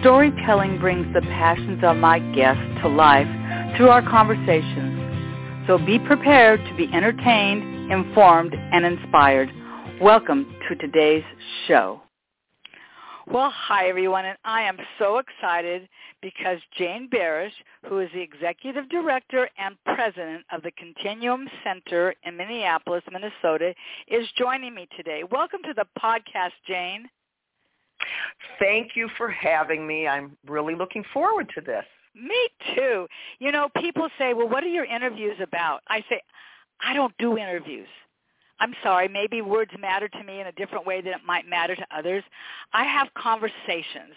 Storytelling brings the passions of my guests to life through our conversations. So be prepared to be entertained, informed, and inspired. Welcome to today's show. Well, hi, everyone, and I am so excited because Jane Barish, who is the Executive Director and President of the Continuum Center in Minneapolis, Minnesota, is joining me today. Welcome to the podcast, Jane. Thank you for having me. I'm really looking forward to this. Me too. You know, people say, well, what are your interviews about? I say, I don't do interviews. I'm sorry. Maybe words matter to me in a different way than it might matter to others. I have conversations.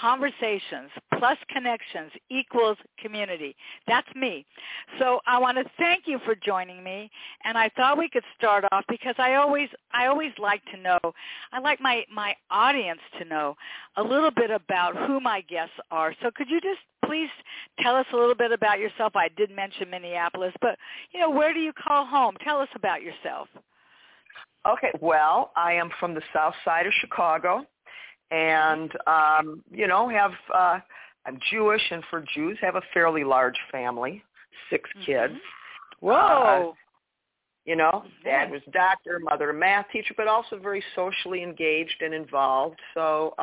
Conversations plus connections equals community. That's me. So I want to thank you for joining me, and I thought we could start off because I always like to know, I like my audience to know a little bit about who my guests are. So could you just please tell us a little bit about yourself? I did mention Minneapolis, but you know, where do you call home? Tell us about yourself. Okay, well, I am from the south side of Chicago. And, I'm Jewish, and for Jews, have a fairly large family, 6 kids. Whoa. Dad was doctor, mother a math teacher, but also very socially engaged and involved. So,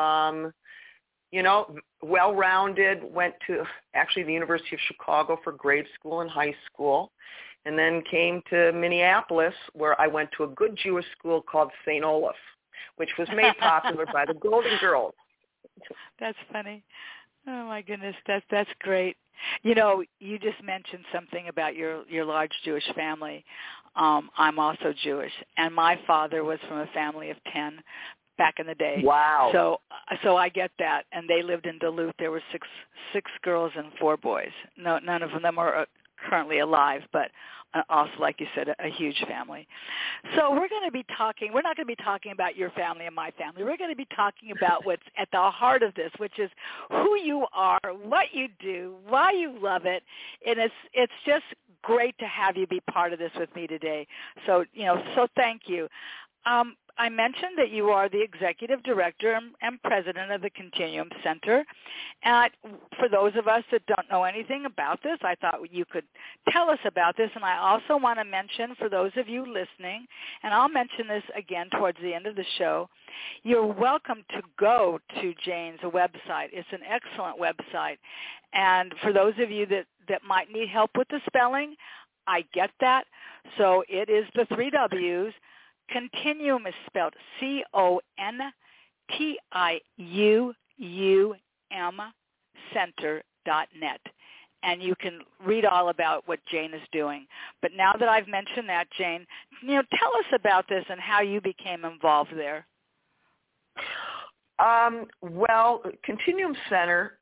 well-rounded, went to actually the University of Chicago for grade school and high school, and then came to Minneapolis, where I went to a good Jewish school called St. Olaf, which was made popular by the Golden Girls. That's funny. Oh, my goodness, that's great. You know, you just mentioned something about your large Jewish family. I'm also Jewish, and my father was from a family of 10 back in the day. Wow. So I get that, and they lived in Duluth. There were six girls and 4 boys. No, none of them are currently alive, but also, like you said, a huge family. So we're not going to be talking about your family and my family. We're going to be talking about what's at the heart of this, which is who you are, what you do, why you love it. And it's just great to have you be part of this with me today. So, so thank you. I mentioned that you are the Executive Director and President of the Continuum Center. And for those of us that don't know anything about this, I thought you could tell us about this. And I also want to mention, for those of you listening, and I'll mention this again towards the end of the show, you're welcome to go to Jane's website. It's an excellent website. And for those of you that might need help with the spelling, I get that. So it is the 3 W's. Continuum is spelled CONTIUUM Center.net. And you can read all about what Jane is doing. But now that I've mentioned that, Jane, tell us about this and how you became involved there. Well, Continuum Center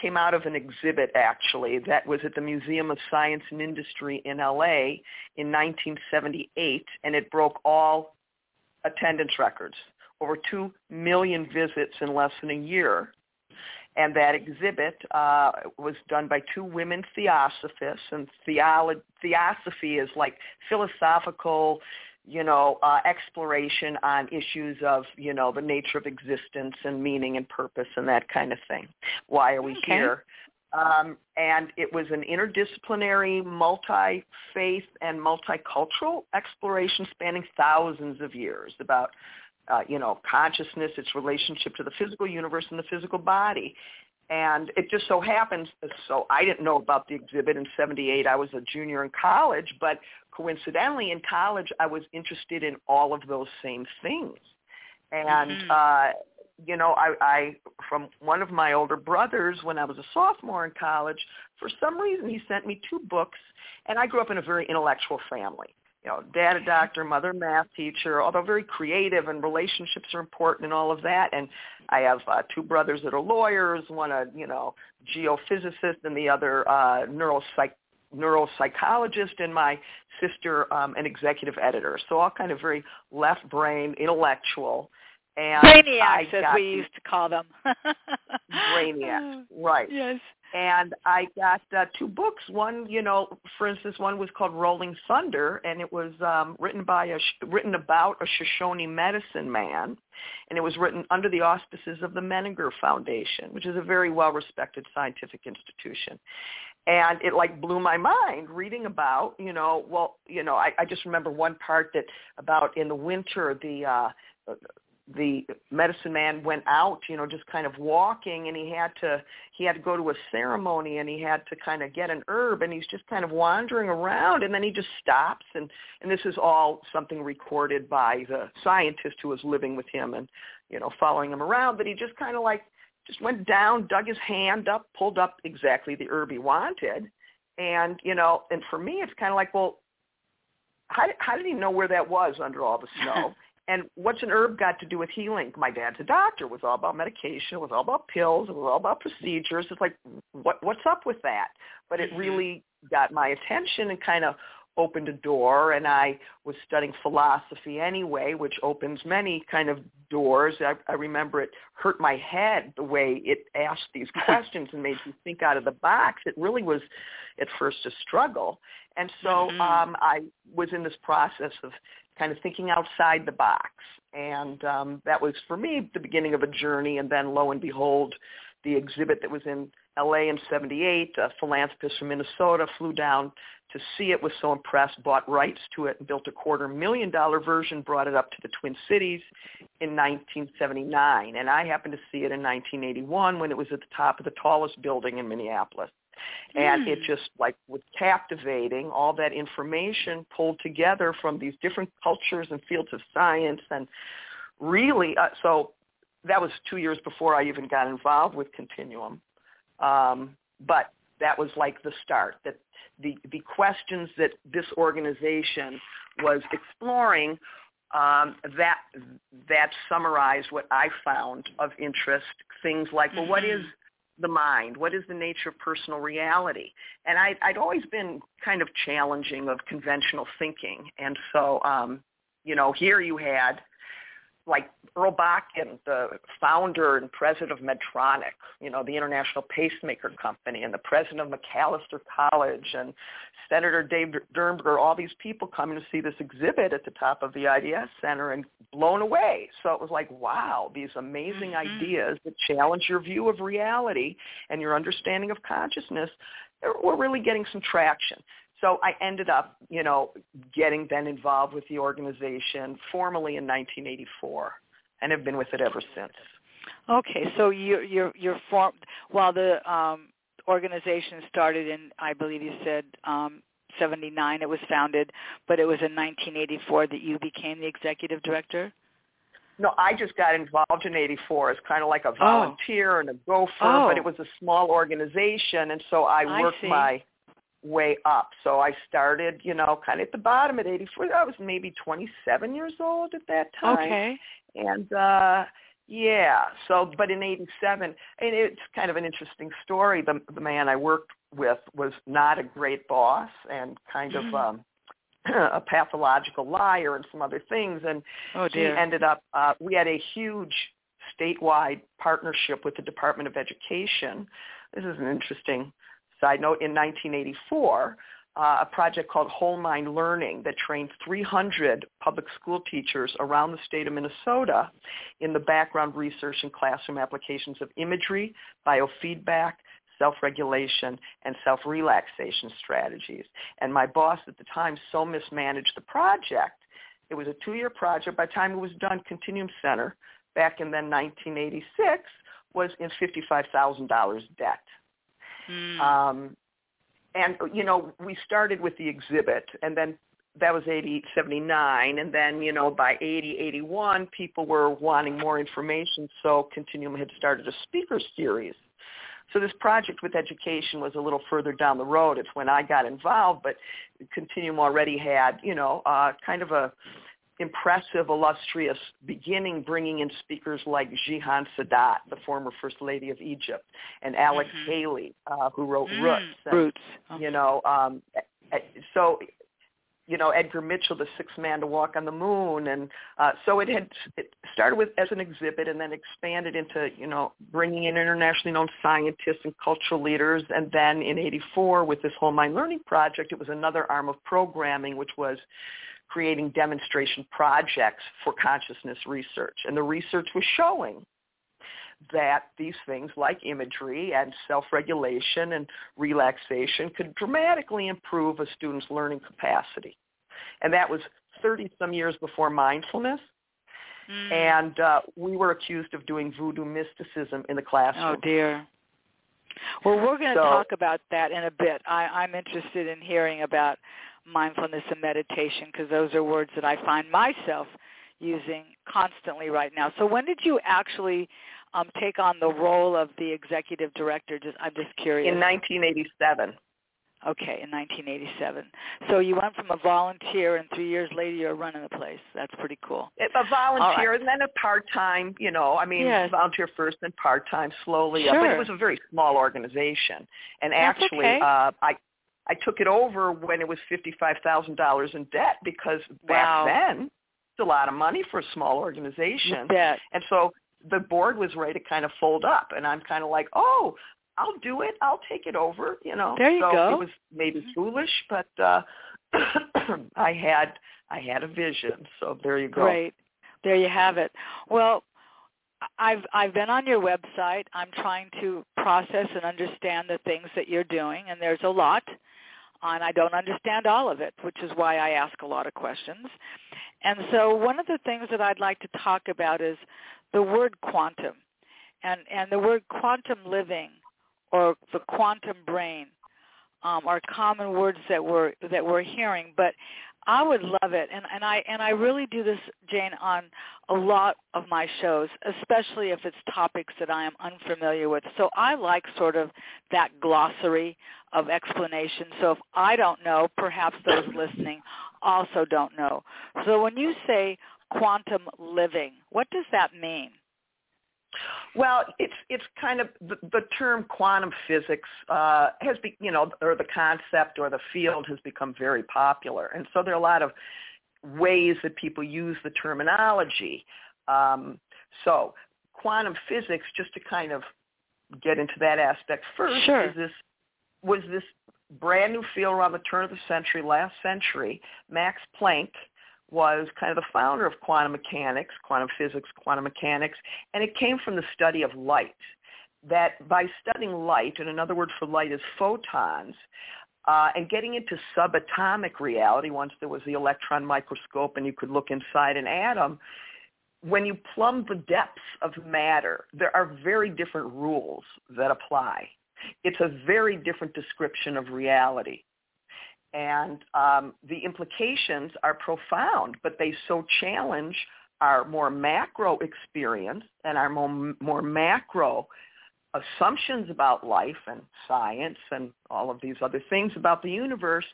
came out of an exhibit, actually, that was at the Museum of Science and Industry in L.A. in 1978, and it broke all attendance records, over 2 million visits in less than a year. And that exhibit was done by 2 women theosophists, and theosophy is like philosophical exploration on issues of, the nature of existence and meaning and purpose and that kind of thing. Why are we here? And it was an interdisciplinary, multi-faith and multicultural exploration spanning thousands of years about, consciousness, its relationship to the physical universe and the physical body. And it just so happens, so I didn't know about the exhibit in 78. I was a junior in college, but coincidentally in college I was interested in all of those same things. And, I from one of my older brothers, when I was a sophomore in college, for some reason he sent me 2 books, and I grew up in a very intellectual family. you know, dad a doctor, mother a math teacher, although very creative, and relationships are important and all of that. And I have two brothers that are lawyers, one a, you know, geophysicist and the other neuropsychologist, and my sister an executive editor. So all kind of very left brain, intellectual. And brainiacs, as we used to call them. Brainiacs, right. Yes. And I got two books. One, you know, for instance, one was called Rolling Thunder, and it was written about a Shoshone medicine man, and it was written under the auspices of the Menninger Foundation, which is a very well-respected scientific institution. And it, like, blew my mind reading about, you know, well, you know, I just remember one part that about in the winter, the medicine man went out, you know, just kind of walking, and he had to go to a ceremony, and he had to kind of get an herb, and he's just kind of wandering around, and then he just stops, and this is all something recorded by the scientist who was living with him and, you know, following him around, but he just kind of like just went down, dug his hand up, pulled up exactly the herb he wanted, and, you know, and for me it's kind of like, well, how did he know where that was under all the snow? And what's an herb got to do with healing? My dad's a doctor. It was all about medication. It was all about pills. It was all about procedures. It's like, what's up with that? But it really got my attention and kind of opened a door. And I was studying philosophy anyway, which opens many kind of doors. I remember it hurt my head the way it asked these questions and made you think out of the box. It really was at first a struggle. And so I was in this process of kind of thinking outside the box. And that was, for me, the beginning of a journey. And then, lo and behold, the exhibit that was in L.A. in 1978, a philanthropist from Minnesota flew down to see it, was so impressed, bought rights to it, and built a $250,000 version, brought it up to the Twin Cities in 1979. And I happened to see it in 1981 when it was at the top of the tallest building in Minneapolis. And it just, like, was captivating, all that information pulled together from these different cultures and fields of science. And really, so that was 2 years before I even got involved with Continuum. But that was, like, the start, that the questions that this organization was exploring, that summarized what I found of interest, things like, well, what is the mind? What is the nature of personal reality? And I'd always been kind of challenging of conventional thinking. And so, you know, here you had, like, Earl Bakken, the founder and president of Medtronic, you know, the international pacemaker company, and the president of Macalester College, and Senator Dave Durenberger, all these people coming to see this exhibit at the top of the IDS Center and blown away. So it was like, wow, these amazing ideas that challenge your view of reality and your understanding of consciousness, we're really getting some traction. So I ended up, you know, getting then involved with the organization formally in 1984, and have been with it ever since. Okay, so you're formed while the organization started in, I believe you said 79. It was founded, but it was in 1984 that you became the executive director. No, I just got involved in 84 as kind of like a volunteer and a gopher, but it was a small organization, and so I worked my way up. So I started, you know, kind of at the bottom at 84. I was maybe 27 years old at that time. Okay. And so, but in 87, and it's kind of an interesting story. The man I worked with was not a great boss, and kind of a pathological liar and some other things. And he ended up, we had a huge statewide partnership with the Department of Education. This is an interesting side note. In 1984, a project called Whole Mind Learning that trained 300 public school teachers around the state of Minnesota in the background research and classroom applications of imagery, biofeedback, self-regulation, and self-relaxation strategies. And my boss at the time so mismanaged the project. It was a 2-year project. By the time it was done, Continuum Center, back in then 1986, was in $55,000 debt. And, you know, we started with the exhibit, and then that was 79, and then, you know, by 81, people were wanting more information, so Continuum had started a speaker series So this project with education was a little further down the road. It's when I got involved, but Continuum already had, kind of a impressive, illustrious beginning, bringing in speakers like Jihan Sadat, the former First Lady of Egypt, and Alex Haley, who wrote Roots. And, Roots. Okay. Edgar Mitchell, the sixth man to walk on the moon. And so it started with as an exhibit and then expanded into, bringing in internationally known scientists and cultural leaders. And then in 1984, with this Whole Mind Learning project, it was another arm of programming, which was creating demonstration projects for consciousness research. And the research was showing that these things like imagery and self-regulation and relaxation could dramatically improve a student's learning capacity. And that was 30-some years before mindfulness. Mm. And we were accused of doing voodoo mysticism in the classroom. Oh, dear. Well, we're going to talk about that in a bit. I'm interested in hearing about mindfulness and meditation because those are words that I find myself using constantly right now. So when did you actually take on the role of the executive director? I'm just curious. In 1987. Okay, in 1987. So you went from a volunteer, and 3 years later you're running the place. That's pretty cool. A volunteer, right. And then a part-time, yes. Volunteer first and part-time slowly. Sure. But it was a very small organization. And that's actually, okay. I took it over when it was $55,000 in debt because back then it's a lot of money for a small organization. And so the board was ready to kind of fold up, and I'm kind of like, oh, I'll do it. I'll take it over, So it was maybe foolish, but I had a vision. So there you go. Great. There you have it. Well, I've been on your website. I'm trying to process and understand the things that you're doing, and there's a lot. And I don't understand all of it, which is why I ask a lot of questions. And so one of the things that I'd like to talk about is the word quantum and the word quantum living or the quantum brain are common words that we're hearing. But I would love it, and I really do this, Jane, on a lot of my shows, especially if it's topics that I am unfamiliar with. So I like sort of that glossary of explanation. So if I don't know, perhaps those listening also don't know. So when you say quantum living, what does that mean? Well, it's kind of the term quantum physics or the concept or the field has become very popular. And so there are a lot of ways that people use the terminology. So quantum physics, just to kind of get into that aspect first, sure. was this brand new field around the turn of the century, last century. Max Planck was kind of the founder of quantum physics, and it came from the study of light. That by studying light, and another word for light is photons, and getting into subatomic reality, once there was the electron microscope and you could look inside an atom, when you plumb the depths of matter, there are very different rules that apply. It's a very different description of reality. And the implications are profound, but they so challenge our more macro experience and our more macro assumptions about life and science and all of these other things about the universe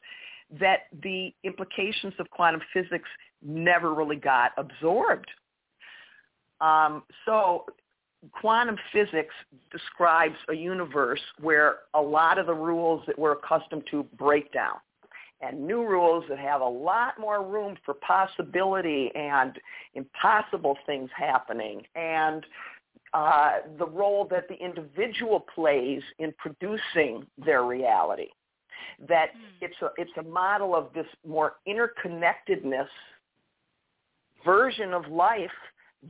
that the implications of quantum physics never really got absorbed. So quantum physics describes a universe where a lot of the rules that we're accustomed to break down. And new rules that have a lot more room for possibility and impossible things happening, and the role that the individual plays in producing their reality. That it's a model of this more interconnectedness version of life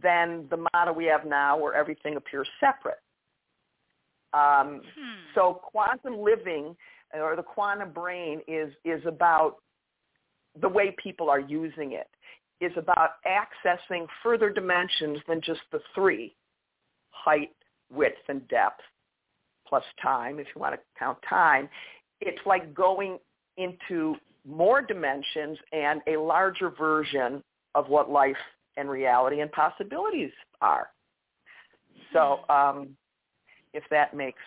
than the model we have now where everything appears separate. So quantum living or the quantum brain is about the way people are using it, is about accessing further dimensions than just the three, height, width, and depth, plus time, if you want to count time. It's like going into more dimensions and a larger version of what life and reality and possibilities are. So if that makes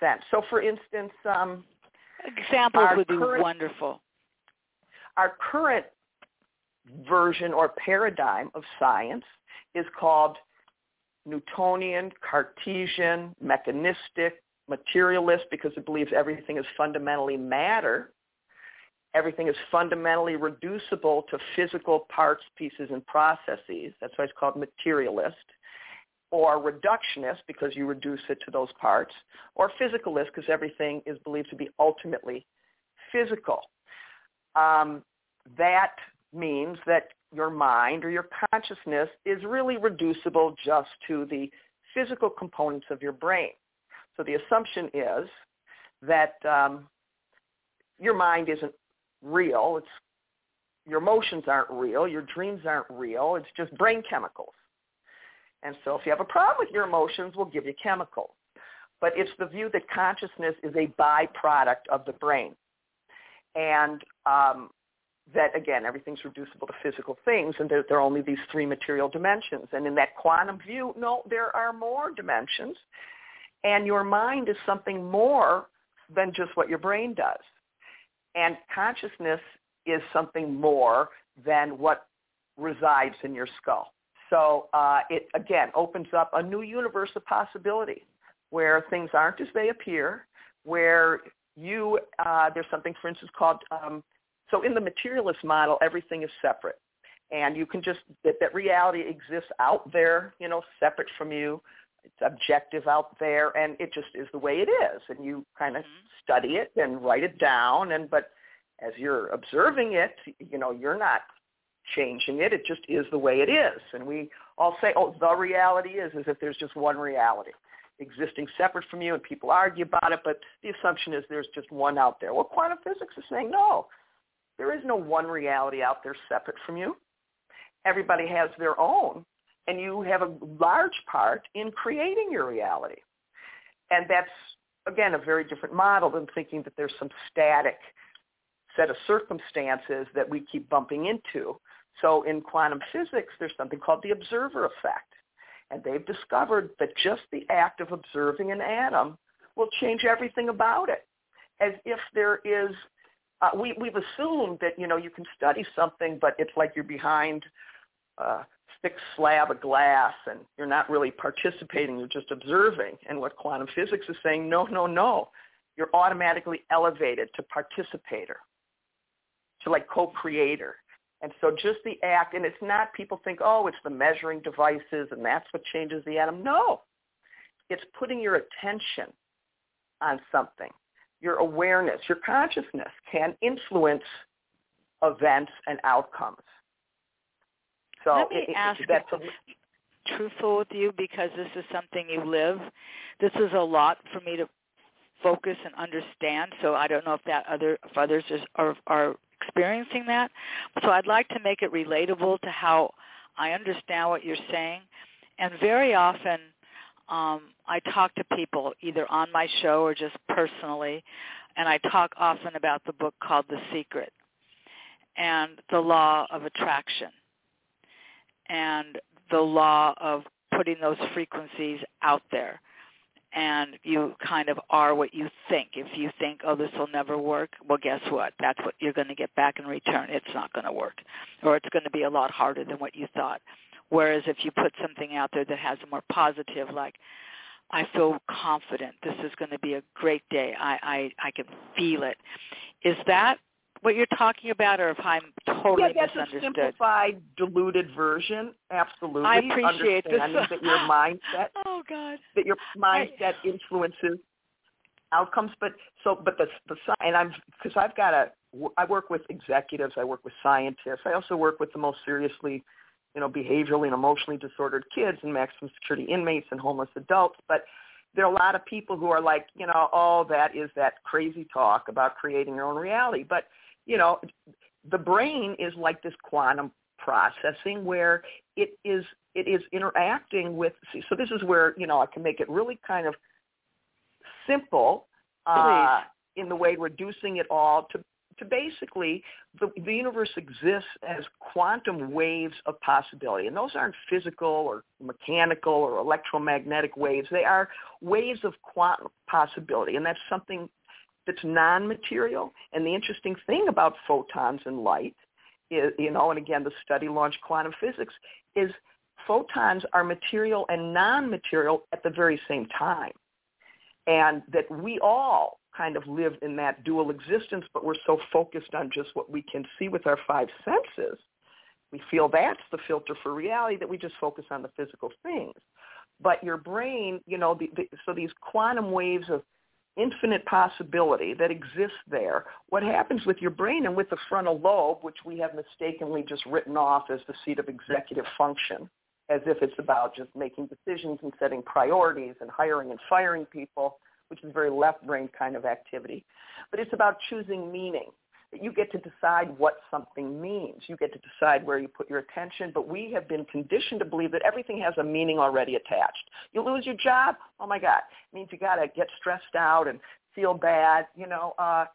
sense. So, for instance, examples would be wonderful. Our current version or paradigm of science is called Newtonian, Cartesian, mechanistic, materialist, because it believes everything is fundamentally matter. Everything is fundamentally reducible to physical parts, pieces, and processes. That's why it's called materialist. Or reductionist, because you reduce it to those parts. Or physicalist, because everything is believed to be ultimately physical. That means that your mind or your consciousness is really reducible just to the physical components of your brain. So the assumption is that your mind isn't real. Your emotions aren't real. Your dreams aren't real. It's just brain chemicals. And so if you have a problem with your emotions, we'll give you chemicals. But it's the view that consciousness is a byproduct of the brain. And that, again, everything's reducible to physical things, and there are only these three material dimensions. And in that quantum view, no, there are more dimensions. And your mind is something more than just what your brain does. And consciousness is something more than what resides in your skull. So it, again, opens up a new universe of possibility where things aren't as they appear, where you, there's something, for instance, called, so in the materialist model, everything is separate. And you can just, that reality exists out there, you know, separate from you. It's objective out there, and it just is the way it is. And you kind of study it and write it down. But as you're observing it, you know, you're not changing it. It just is the way it is. And we all say, oh, the reality is as if there's just one reality existing separate from you, and people argue about it. But the assumption is there's just one out there. Well, quantum physics is saying, no, there is no one reality out there separate from you. Everybody has their own. And you have a large part in creating your reality. And that's, again, a very different model than thinking that there's some static set of circumstances that we keep bumping into. So in quantum physics, there's something called the observer effect. And they've discovered that just the act of observing an atom will change everything about it. As if there is, we've assumed that, you know, you can study something, but it's like you're behind thick slab of glass, and you're not really participating, you're just observing. And what quantum physics is saying, no, you're automatically elevated to participator, to like co-creator. And so just the act, and it's not, people think, oh, it's the measuring devices, and that's what changes the atom. No, it's putting your attention on something. Your awareness, your consciousness can influence events and outcomes. So let me ask, truthful with you, because this is something you live. This is a lot for me to focus and understand. So I don't know if others are experiencing that. So I'd like to make it relatable to how I understand what you're saying. And very often, I talk to people either on my show or just personally, and I talk often about the book called The Secret and the law of attraction, and the law of putting those frequencies out there. And you kind of are what you think. If you think, oh, this will never work, well, guess what? That's what you're going to get back in return. It's not going to work, or it's going to be a lot harder than what you thought. Whereas if you put something out there that has a more positive, like, I feel confident, this is going to be a great day, I can feel it. Is that what you're talking about, or if I'm totally misunderstood? Yeah, that's a simplified, diluted version. Absolutely. I appreciate this. That your mindset. Oh God. That your mindset influences outcomes, but the and I work with executives. I work with scientists. I also work with the most seriously, you know, behaviorally and emotionally disordered kids and maximum security inmates and homeless adults, but there are a lot of people who are like, you know, oh, that is that crazy talk about creating your own reality. But, you know, the brain is like this quantum processing where it is interacting with. So this is where, you know, I can make it really kind of simple in the way reducing it all to to basically the universe exists as quantum waves of possibility. And those aren't physical or mechanical or electromagnetic waves. They are waves of quantum possibility. And that's something that's non-material. And the interesting thing about photons and light is, you know, and again, the study launched quantum physics, is photons are material and non-material at the very same time. And that we all kind of live in that dual existence, but we're so focused on just what we can see with our five senses. We feel that's the filter for reality, that we just focus on the physical things. But your brain, you know, so these quantum waves of infinite possibility that exists there, what happens with your brain and with the frontal lobe, which we have mistakenly just written off as the seat of executive function, as if it's about just making decisions and setting priorities and hiring and firing people, which is very left brain kind of activity. But it's about choosing meaning. You get to decide what something means. You get to decide where you put your attention, but we have been conditioned to believe that everything has a meaning already attached. You lose your job? Oh, my God. It means you got to get stressed out and feel bad. You know, I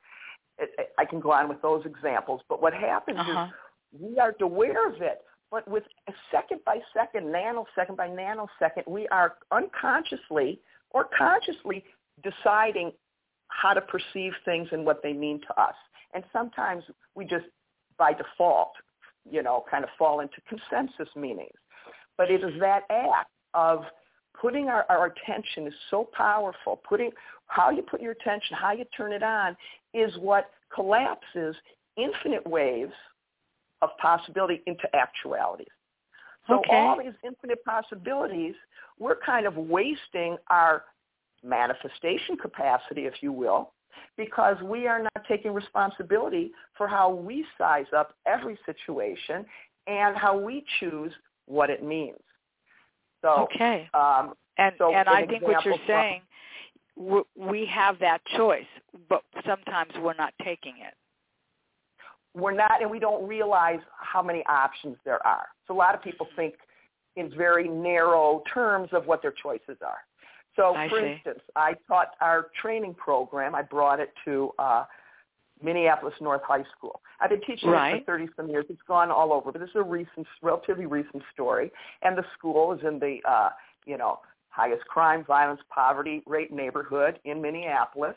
can go on with those examples. But what happens is we aren't aware of it. But with a second by second, nanosecond by nanosecond, we are unconsciously or consciously deciding how to perceive things and what they mean to us. And sometimes we just, by default, you know, kind of fall into consensus meanings. But it is that act of putting our attention is so powerful. Putting how you put your attention, how you turn it on, is what collapses infinite waves of possibility into actualities. So all these infinite possibilities, we're kind of wasting our manifestation capacity, if you will, because we are not taking responsibility for how we size up every situation and how we choose what it means. So, and I think what you're saying, we have that choice, but sometimes we're not taking it. We're not, and we don't realize how many options there are. So a lot of people think in very narrow terms of what their choices are. So, for instance, I taught our training program. I brought it to Minneapolis North High School. I've been teaching it for 30-some years. It's gone all over, but this is a recent, relatively recent story. And the school is in the, you know, highest crime, violence, poverty rate neighborhood in Minneapolis.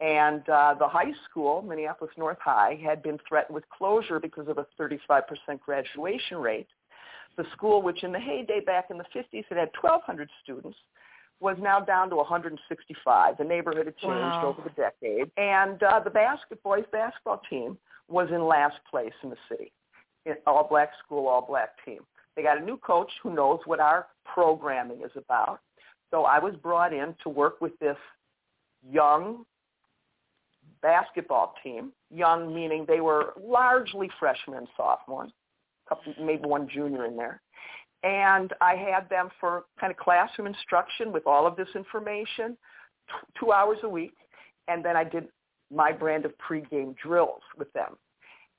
And the high school, Minneapolis North High, had been threatened with closure because of a 35% graduation rate. The school, which in the heyday back in the 50s had had 1,200 students, was now down to 165. The neighborhood had changed over the decade. And the boys' basketball team was in last place in the city. All-black school, all-black team. They got a new coach who knows what our programming is about. So I was brought in to work with this young basketball team, young meaning they were largely freshmen and sophomores, maybe one junior in there. And I had them for kind of classroom instruction with all of this information, 2 hours a week. And then I did my brand of pregame drills with them.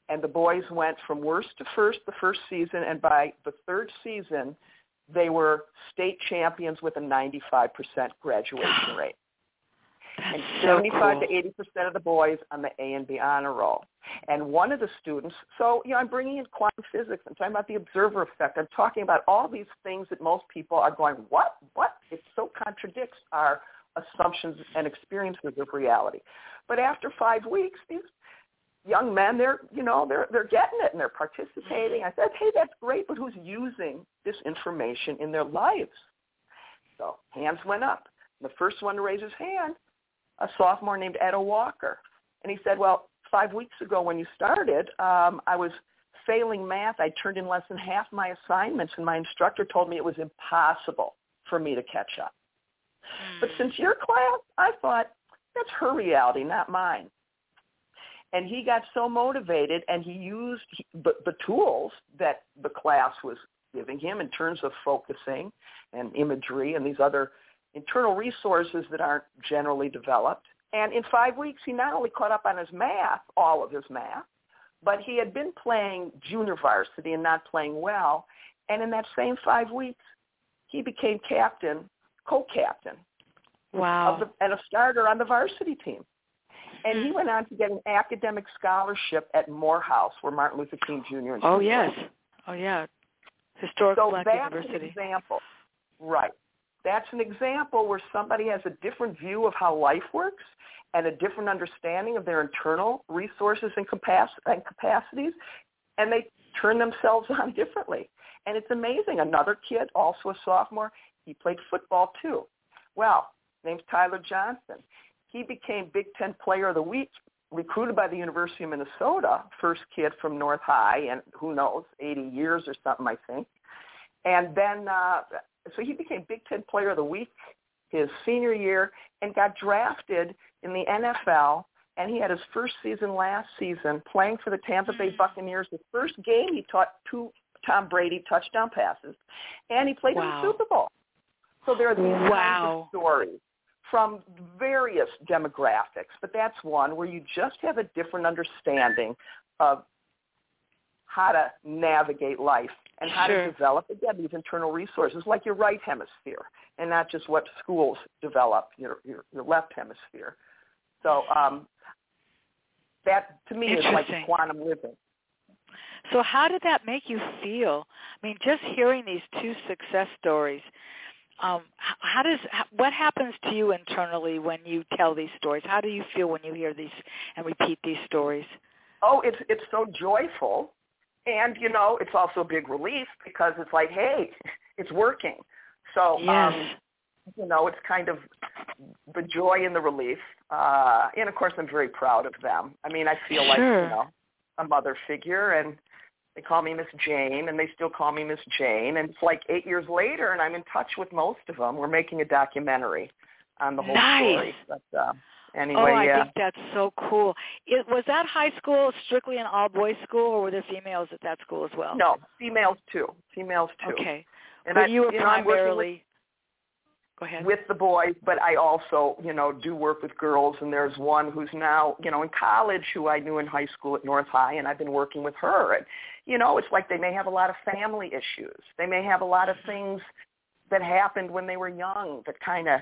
And the boys went from worst to first the first season, and by the third season, they were state champions with a 95% graduation rate. And 75 to 80% of the boys on the A and B honor roll. And one of the students, so, you know, I'm bringing in quantum physics. I'm talking about the observer effect. I'm talking about all these things that most people are going, what? It so contradicts our assumptions and experiences of reality. But after 5 weeks, these young men, they're getting it and they're participating. I said, hey, that's great, but who's using this information in their lives? So hands went up. And the first one to raise his hand, a sophomore named Etta Walker. And he said, well, 5 weeks ago when you started, I was failing math. I turned in less than half my assignments, and my instructor told me it was impossible for me to catch up. But since your class, I thought, that's her reality, not mine. And he got so motivated, and he used the tools that the class was giving him in terms of focusing and imagery and these other internal resources that aren't generally developed. And in 5 weeks, he not only caught up on his math, all of his math, but he had been playing junior varsity and not playing well. And in that same 5 weeks, he became captain, co-captain, and a starter on the varsity team. And he went on to get an academic scholarship at Morehouse, where Martin Luther King Jr. and Historical Black University. So that's an example. Right. That's an example where somebody has a different view of how life works and a different understanding of their internal resources and capacities, and they turn themselves on differently. And it's amazing. Another kid, also a sophomore, he played football too. Well, name's Tyler Johnson. He became Big Ten Player of the Week, recruited by the University of Minnesota, first kid from North High, and who knows, 80 years or something, I think. And then, so he became Big Ten Player of the Week his senior year and got drafted in the NFL, and he had his first season last season playing for the Tampa Bay Buccaneers. The first game he caught two Tom Brady touchdown passes, and he played in the Super Bowl. So there are these kinds of stories from various demographics, but that's one where you just have a different understanding of how to navigate life and how to develop, again, these internal resources, like your right hemisphere, and not just what schools develop, your left hemisphere. So that, to me, is like quantum living. So how did that make you feel? I mean, just hearing these two success stories, what happens to you internally when you tell these stories? How do you feel when you hear these and repeat these stories? Oh, it's so joyful. And, you know, it's also a big relief because it's like, hey, it's working. So, you know, it's kind of the joy and the relief. And, of course, I'm very proud of them. I mean, I feel like, you know, a mother figure, and they call me Miss Jane, and they still call me Miss Jane. And it's like 8 years later, and I'm in touch with most of them. We're making a documentary on the whole story. But, anyway, I think that's so cool. Was that high school strictly an all-boys school, or were there females at that school as well? No, females too. Okay. And you were primarily – go ahead. With the boys, but I also, you know, do work with girls, and there's one who's now, you know, in college who I knew in high school at North High, and I've been working with her. And, you know, it's like they may have a lot of family issues. They may have a lot of things that happened when they were young that kind of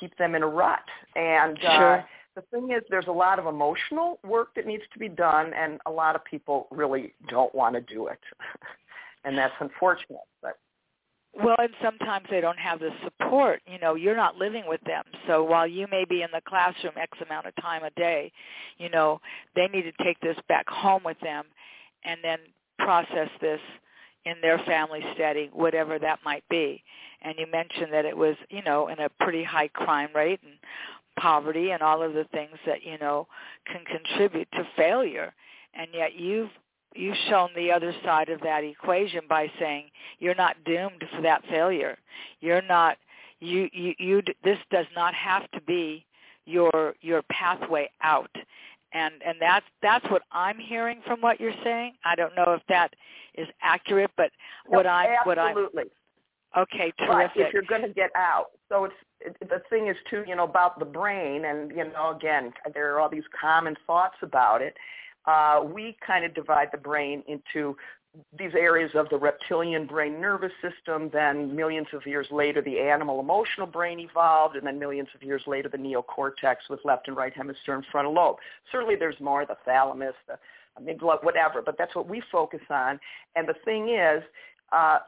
keep them in a rut. And the thing is, there's a lot of emotional work that needs to be done, and a lot of people really don't want to do it. And that's unfortunate. But. Well, and sometimes they don't have the support. You know, you're not living with them. So while you may be in the classroom X amount of time a day, you know, they need to take this back home with them and then process this in their family setting, whatever that might be. And you mentioned that it was, you know, in a pretty high crime rate and poverty and all of the things that, you know, can contribute to failure. And yet you've shown the other side of that equation by saying you're not doomed for that failure. You're not, you this does not have to be your pathway out. And that's what I'm hearing from what you're saying. I don't know if that is accurate, but okay, terrific. But if you're going to get out, so the thing is too, you know, about the brain, and you know, again, there are all these common thoughts about it. We kind of divide the brain into these areas of the reptilian brain nervous system, then millions of years later the animal emotional brain evolved, and then millions of years later the neocortex with left and right hemisphere and frontal lobe. Certainly there's more, the thalamus, the amygdala, whatever, but that's what we focus on. And the thing is,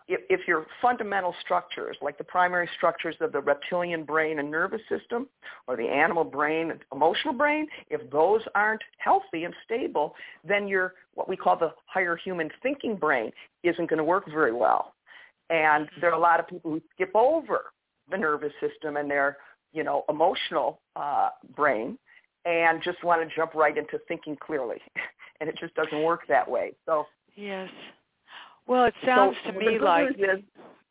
if your fundamental structures, like the primary structures of the reptilian brain and nervous system, or the animal brain and emotional brain, if those aren't healthy and stable, then your what we call the higher human thinking brain isn't going to work very well. And there are a lot of people who skip over the nervous system and their, you know, emotional brain, and just want to jump right into thinking clearly, and it just doesn't work that way. So yes. Well, it sounds to me like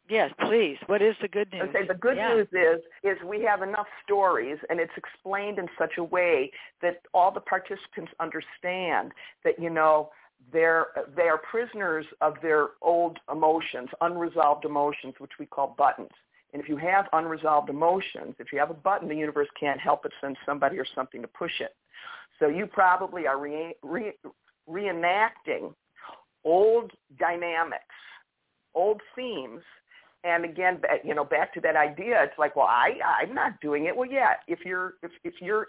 yes, please. What is the good news? I say the good news is we have enough stories, and it's explained in such a way that all the participants understand that, you know, they are prisoners of their old emotions, unresolved emotions, which we call buttons. And if you have unresolved emotions, if you have a button, the universe can't help but send somebody or something to push it. So you probably are reenacting old dynamics, old themes, and again, you know, back to that idea. It's like, well, I'm not doing it. Well, yeah. If your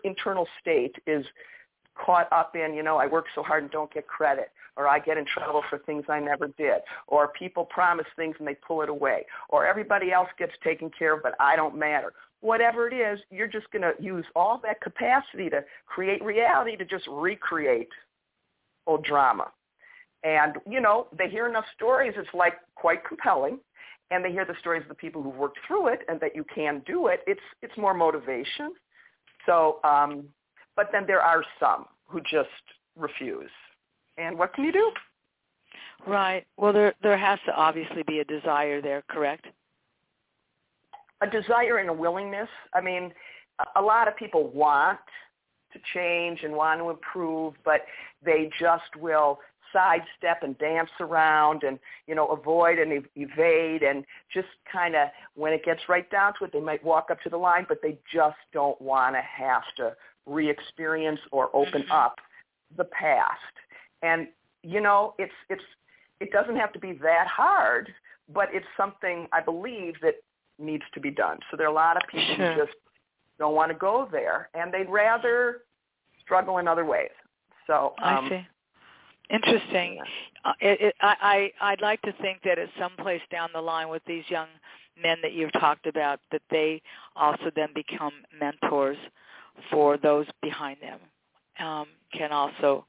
internal state is caught up in, you know, I work so hard and don't get credit, or I get in trouble for things I never did, or people promise things and they pull it away, or everybody else gets taken care of but I don't matter. Whatever it is, you're just going to use all that capacity to create reality to just recreate old drama. And, you know, they hear enough stories, it's like quite compelling, and they hear the stories of the people who've worked through it and that you can do it. It's more motivation. So, but then there are some who just refuse. And what can you do? Right. Well, there has to obviously be a desire there, correct? A desire and a willingness. I mean, a lot of people want to change and want to improve, but they just will sidestep and dance around and, you know, avoid and evade and just kind of, when it gets right down to it, they might walk up to the line, but they just don't want to have to re-experience or open up the past. And, you know, it doesn't have to be that hard, but it's something I believe that needs to be done. So there are a lot of people who just don't want to go there, and they'd rather struggle in other ways. So I see. Interesting. I'd like to think that at some place down the line with these young men that you've talked about, that they also then become mentors for those behind them. Can also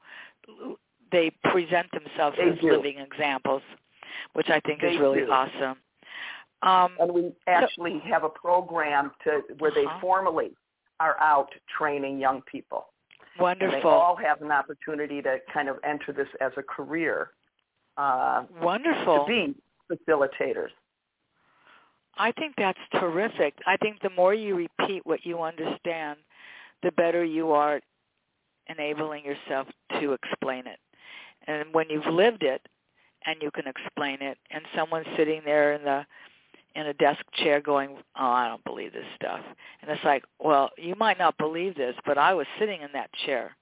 they present themselves as living examples, which I think is really awesome. And we actually have a program where they formally are out training young people. Wonderful. And they all have an opportunity to kind of enter this as a career. Wonderful. To be facilitators. I think that's terrific. I think the more you repeat what you understand, the better you are enabling yourself to explain it. And when you've lived it and you can explain it, and someone's sitting there in a desk chair going, oh, I don't believe this stuff. And it's like, well, you might not believe this, but I was sitting in that chair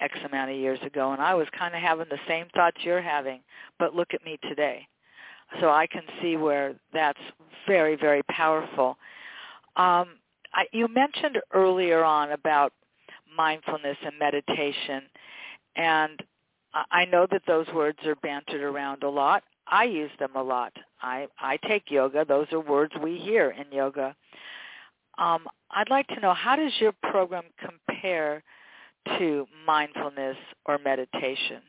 X amount of years ago, and I was kind of having the same thoughts you're having, but look at me today. So I can see where that's very, very powerful. You mentioned earlier on about mindfulness and meditation, and I know that those words are bantered around a lot. I use them a lot. I take yoga. Those are words we hear in yoga. I'd like to know, how does your program compare to mindfulness or meditation?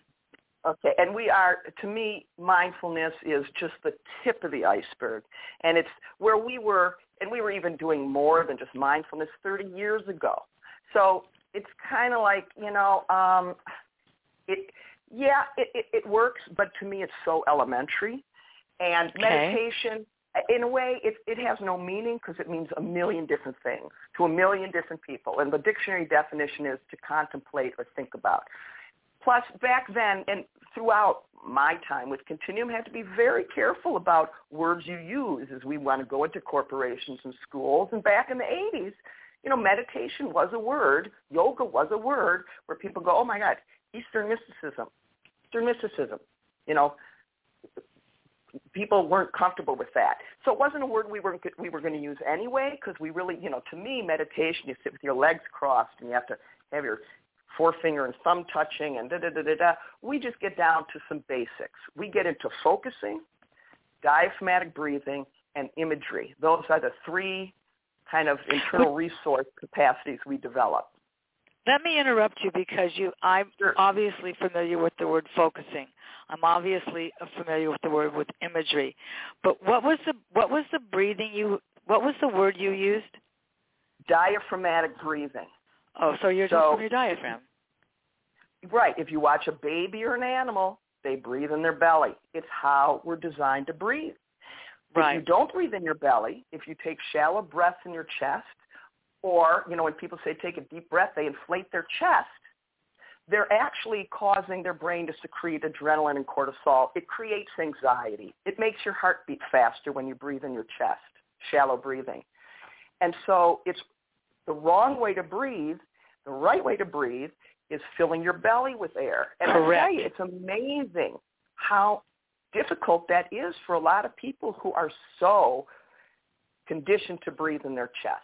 Okay, and to me, mindfulness is just the tip of the iceberg. And it's where we were even doing more than just mindfulness 30 years ago. So it's kind of like, you know, it works, but to me it's so elementary. And meditation, in a way, it has no meaning because it means a million different things to a million different people. And the dictionary definition is to contemplate or think about. Plus, back then and throughout my time with Continuum, I had to be very careful about words you use as we want to go into corporations and schools. And back in the 80s, you know, meditation was a word, yoga was a word, where people go, oh, my God, Eastern mysticism, you know, people weren't comfortable with that. So it wasn't a word we were going to use anyway, because we really, you know, to me, meditation, you sit with your legs crossed and you have to have your forefinger and thumb touching and da-da-da-da-da. We just get down to some basics. We get into focusing, diaphragmatic breathing, and imagery. Those are the three kind of internal resource capacities we develop. Let me interrupt you because I'm obviously familiar with the word focusing. I'm obviously familiar with the word with imagery. But what was the breathing what was the word you used? Diaphragmatic breathing. Oh, so you're just from your diaphragm. Right. If you watch a baby or an animal, they breathe in their belly. It's how we're designed to breathe. Right. If you don't breathe in your belly, if you take shallow breaths in your chest, or, you know, when people say take a deep breath, they inflate their chest. They're actually causing their brain to secrete adrenaline and cortisol. It creates anxiety. It makes your heart beat faster when you breathe in your chest, shallow breathing. And so it's the wrong way to breathe. The right way to breathe is filling your belly with air. And correct. I tell you, it's amazing how difficult that is for a lot of people who are so conditioned to breathe in their chest.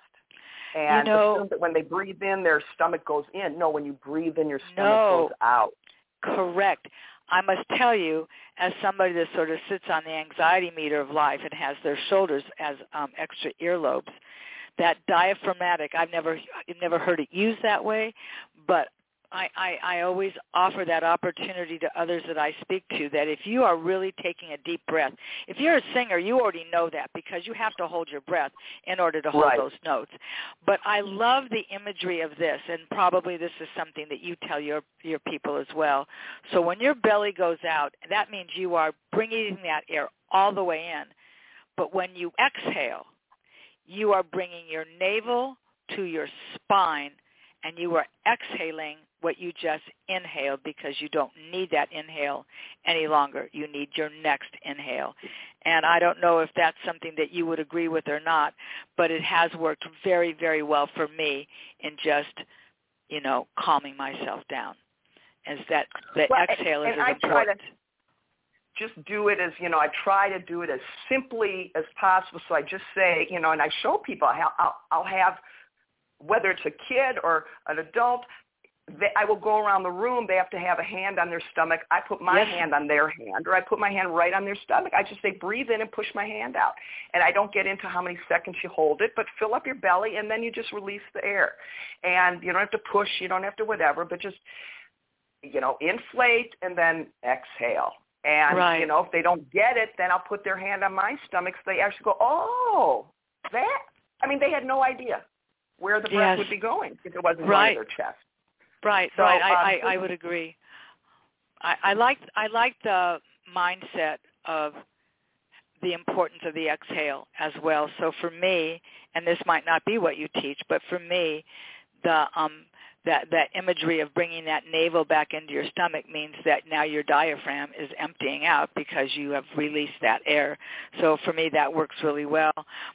and assume that when they breathe in, their stomach goes in. No, when you breathe in, your stomach goes out. Correct. I must tell you, as somebody that sort of sits on the anxiety meter of life and has their shoulders as extra earlobes, that diaphragmatic, I've never heard it used that way, but I always offer that opportunity to others that I speak to, that if you are really taking a deep breath, if you're a singer, you already know that because you have to hold your breath in order to hold those notes. But I love the imagery of this, and probably this is something that you tell your people as well. So when your belly goes out, that means you are bringing that air all the way in. But when you exhale, you are bringing your navel to your spine, and you are exhaling what you just inhaled because you don't need that inhale any longer. You need your next inhale. And I don't know if that's something that you would agree with or not, but it has worked very, very well for me in just, you know, calming myself down. Is that the exhale is important? Just do it as, you know, I try to do it as simply as possible. So I just say, you know, and I show people how I'll have, whether it's a kid or an adult, I will go around the room. They have to have a hand on their stomach. I put my hand on their hand, or I put my hand right on their stomach. I just say, breathe in and push my hand out. And I don't get into how many seconds you hold it, but fill up your belly, and then you just release the air. And you don't have to push. You don't have to whatever, but just, you know, inflate and then exhale. And, you know, if they don't get it, then I'll put their hand on my stomach so they actually go, oh, that. I mean, they had no idea where the breath would be going if it wasn't going to their chest. Right. I would agree. I like the mindset of the importance of the exhale as well. So for me, and this might not be what you teach, but for me, the that imagery of bringing that navel back into your stomach means that now your diaphragm is emptying out because you have released that air. So for me, that works really well.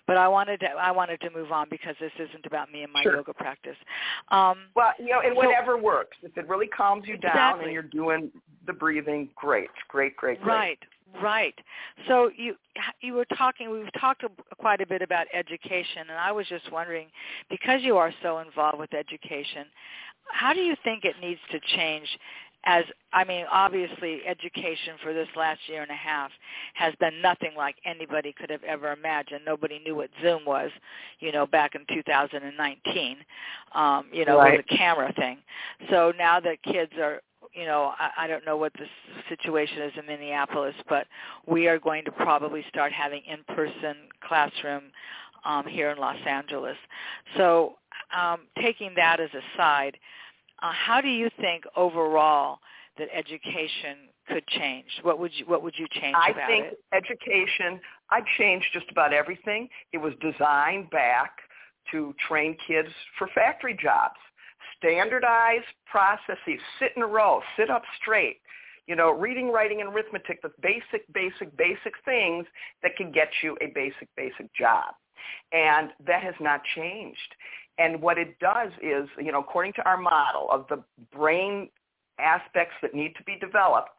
But I wanted to move on because this isn't about me and my yoga practice. Well, you know, and whatever works. If it really calms you down and you're doing the breathing, great. Right. So you were talking. We've talked quite a bit about education, and I was just wondering, because you are so involved with education, how do you think it needs to change? As I mean, obviously, education for this last year and a half has been nothing like anybody could have ever imagined. Nobody knew what Zoom was, you know, back in 2019. You know, it was a camera thing. So now that kids are you know, I don't know what the situation is in Minneapolis, but we are going to probably start having in-person classroom here in Los Angeles. So taking that as a side, how do you think overall that education could change? What would you change about it? I think education, I'd change just about everything. It was designed back to train kids for factory jobs. Standardized processes, sit in a row, sit up straight, you know, reading, writing, and arithmetic, the basic things that can get you a basic job. And that has not changed. And what it does is, you know, according to our model of the brain aspects that need to be developed,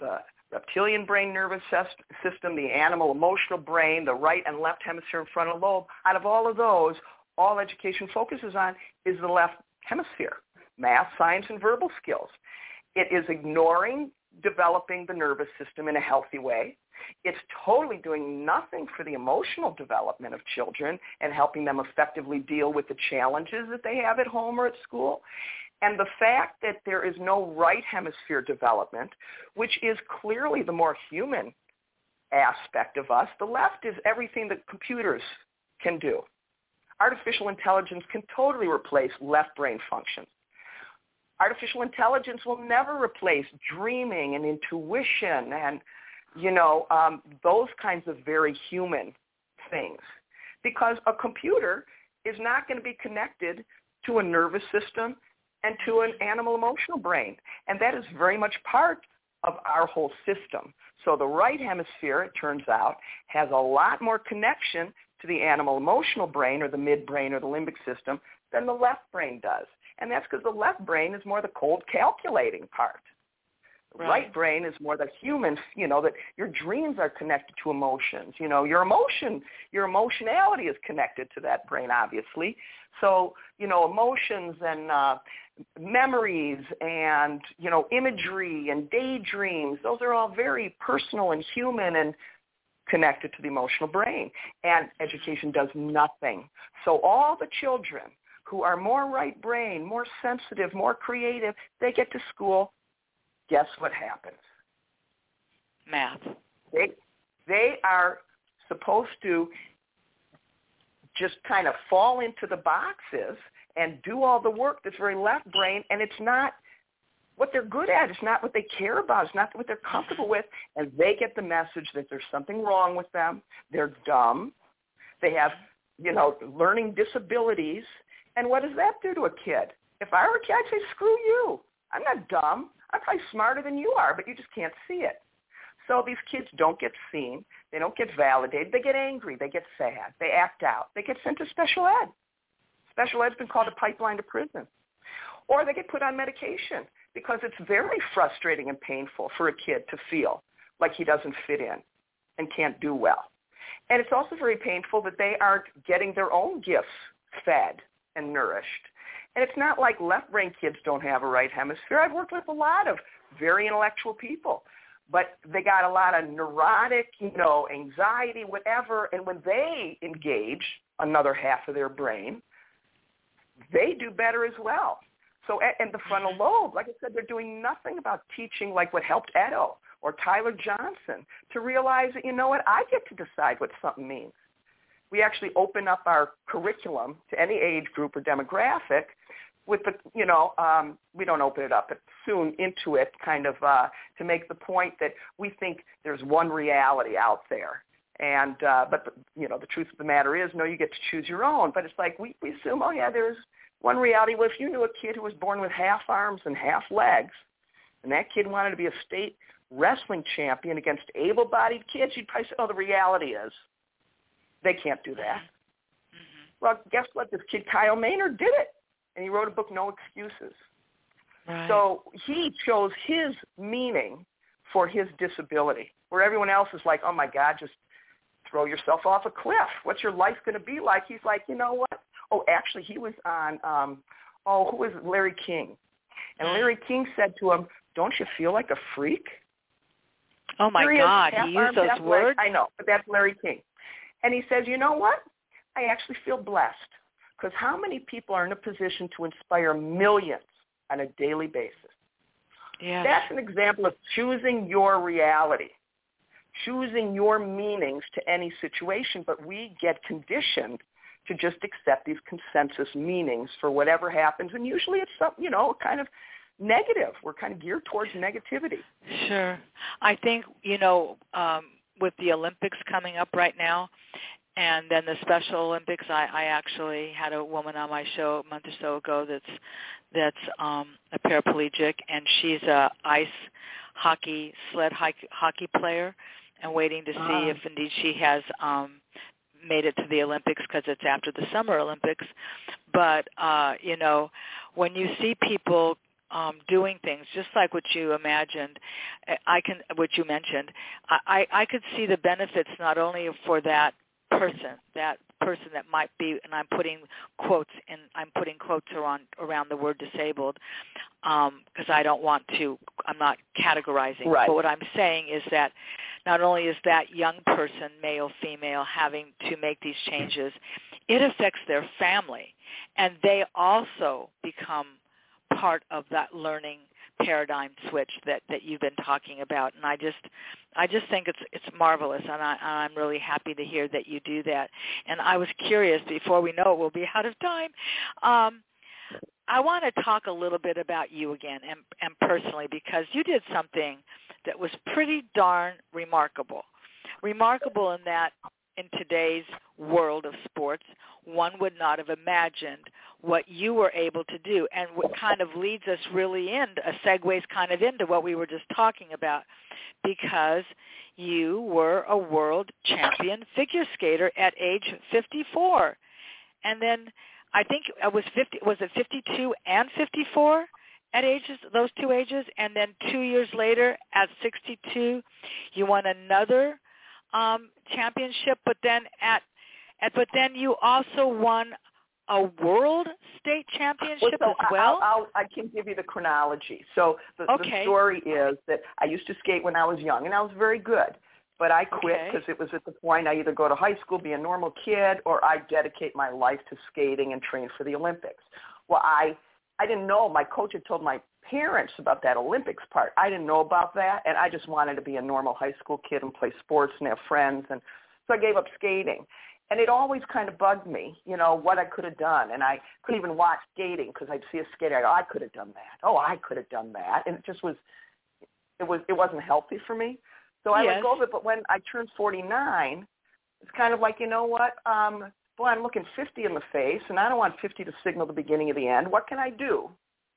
the reptilian brain, nervous system, the animal emotional brain, the right and left hemisphere and frontal lobe, out of all of those, all education focuses on is the left hemisphere, math, science, and verbal skills. It is ignoring developing the nervous system in a healthy way. It's totally doing nothing for the emotional development of children and helping them effectively deal with the challenges that they have at home or at school. And the fact that there is no right hemisphere development, which is clearly the more human aspect of us, the left is everything that computers can do. Artificial intelligence can totally replace left brain functions. Artificial intelligence will never replace dreaming and intuition and, you know, those kinds of very human things, because a computer is not going to be connected to a nervous system and to an animal emotional brain. And that is very much part of our whole system. So the right hemisphere, it turns out, has a lot more connection to the animal emotional brain or the midbrain or the limbic system than the left brain does. And that's because the left brain is more the cold calculating part. Right. Right brain is more the human, you know, that your dreams are connected to emotions. You know, your emotionality is connected to that brain, obviously. So, you know, emotions and memories and, you know, imagery and daydreams, those are all very personal and human and connected to the emotional brain. And education does nothing. So all the children who are more right brain, more sensitive, more creative, they get to school. Guess what happens? Math. They are supposed to just kind of fall into the boxes and do all the work that's very left brain, and it's not what they're good at. It's not what they care about. It's not what they're comfortable with, and they get the message that there's something wrong with them. They're dumb. They have, you know, learning disabilities. And what does that do to a kid? If I were a kid, I'd say, screw you. I'm not dumb. I'm probably smarter than you are, but you just can't see it. So these kids don't get seen. They don't get validated. They get angry. They get sad. They act out. They get sent to special ed. Special ed's been called a pipeline to prison. Or they get put on medication because it's very frustrating and painful for a kid to feel like he doesn't fit in and can't do well. And it's also very painful that they aren't getting their own gifts fed and nourished. And it's not like left-brain kids don't have a right hemisphere. I've worked with a lot of very intellectual people, but they got a lot of neurotic, you know, anxiety, whatever, and when they engage another half of their brain, they do better as well. So, and the frontal lobe, like I said, they're doing nothing about teaching like what helped Edo or Tyler Johnson to realize that, you know what, I get to decide what something means. We actually open up our curriculum to any age group or demographic with the, you know, we don't open it up, but soon into it kind of to make the point that we think there's one reality out there. And, but, you know, the truth of the matter is, no, you get to choose your own. But it's like we assume, oh, yeah, there's one reality. Well, if you knew a kid who was born with half arms and half legs, and that kid wanted to be a state wrestling champion against able-bodied kids, you'd probably say, oh, the reality is they can't do that. Mm-hmm. Well, guess what? This kid, Kyle Maynard, did it. And he wrote a book, No Excuses. Right. So he chose his meaning for his disability, where everyone else is like, oh, my God, just throw yourself off a cliff. What's your life going to be like? He's like, you know what? Oh, actually, he was on, who is it? Larry King. And Larry King said to him, don't you feel like a freak? Oh, my God. He used those words? I know, but that's Larry King. And he says, you know what? I actually feel blessed because how many people are in a position to inspire millions on a daily basis? Yeah. That's an example of choosing your reality, choosing your meanings to any situation, but we get conditioned to just accept these consensus meanings for whatever happens. And usually it's something, you know, kind of negative. We're kind of geared towards negativity. Sure. I think, you know, with the Olympics coming up right now and then the Special Olympics, I actually had a woman on my show a month or so ago that's a paraplegic, and she's a ice hockey, sled hockey player, and waiting to see if indeed she has made it to the Olympics because it's after the Summer Olympics. But, you know, when you see people doing things just like what you imagined, I could see the benefits not only for that person that might be, and I'm putting quotes around the word disabled because I don't want to, I'm not categorizing. Right. But what I'm saying is that not only is that young person, male, female, having to make these changes, it affects their family, and they also become part of that learning paradigm switch that you've been talking about. And I just think it's marvelous, and I'm really happy to hear that you do that. And I was curious, before we know it, we'll be out of time. I want to talk a little bit about you again and personally, because you did something that was pretty darn remarkable. Remarkable in that in today's world of sports, one would not have imagined what you were able to do, and what kind of leads us really segues into what we were just talking about, because you were a world champion figure skater at age 54, and then I think it was 52 and 54, at ages, those two ages, and then 2 years later at 62, you won another championship. But then but then you also won a world state championship as well? I can give you the chronology. So the story is that I used to skate when I was young, and I was very good. But I quit because it was at the point I either go to high school, be a normal kid, or I dedicate my life to skating and train for the Olympics. Well, I didn't know. My coach had told my parents about that Olympics part. I didn't know about that, and I just wanted to be a normal high school kid and play sports and have friends. And so I gave up skating. And it always kind of bugged me, you know, what I could have done. And I couldn't even watch skating because I'd see a skater, I go, I could have done that. Oh, I could have done that. And it just was, it wasn't healthy for me. So I let go of it. But when I turned 49, it's kind of like, you know what? Boy, I'm looking 50 in the face, and I don't want 50 to signal the beginning of the end. What can I do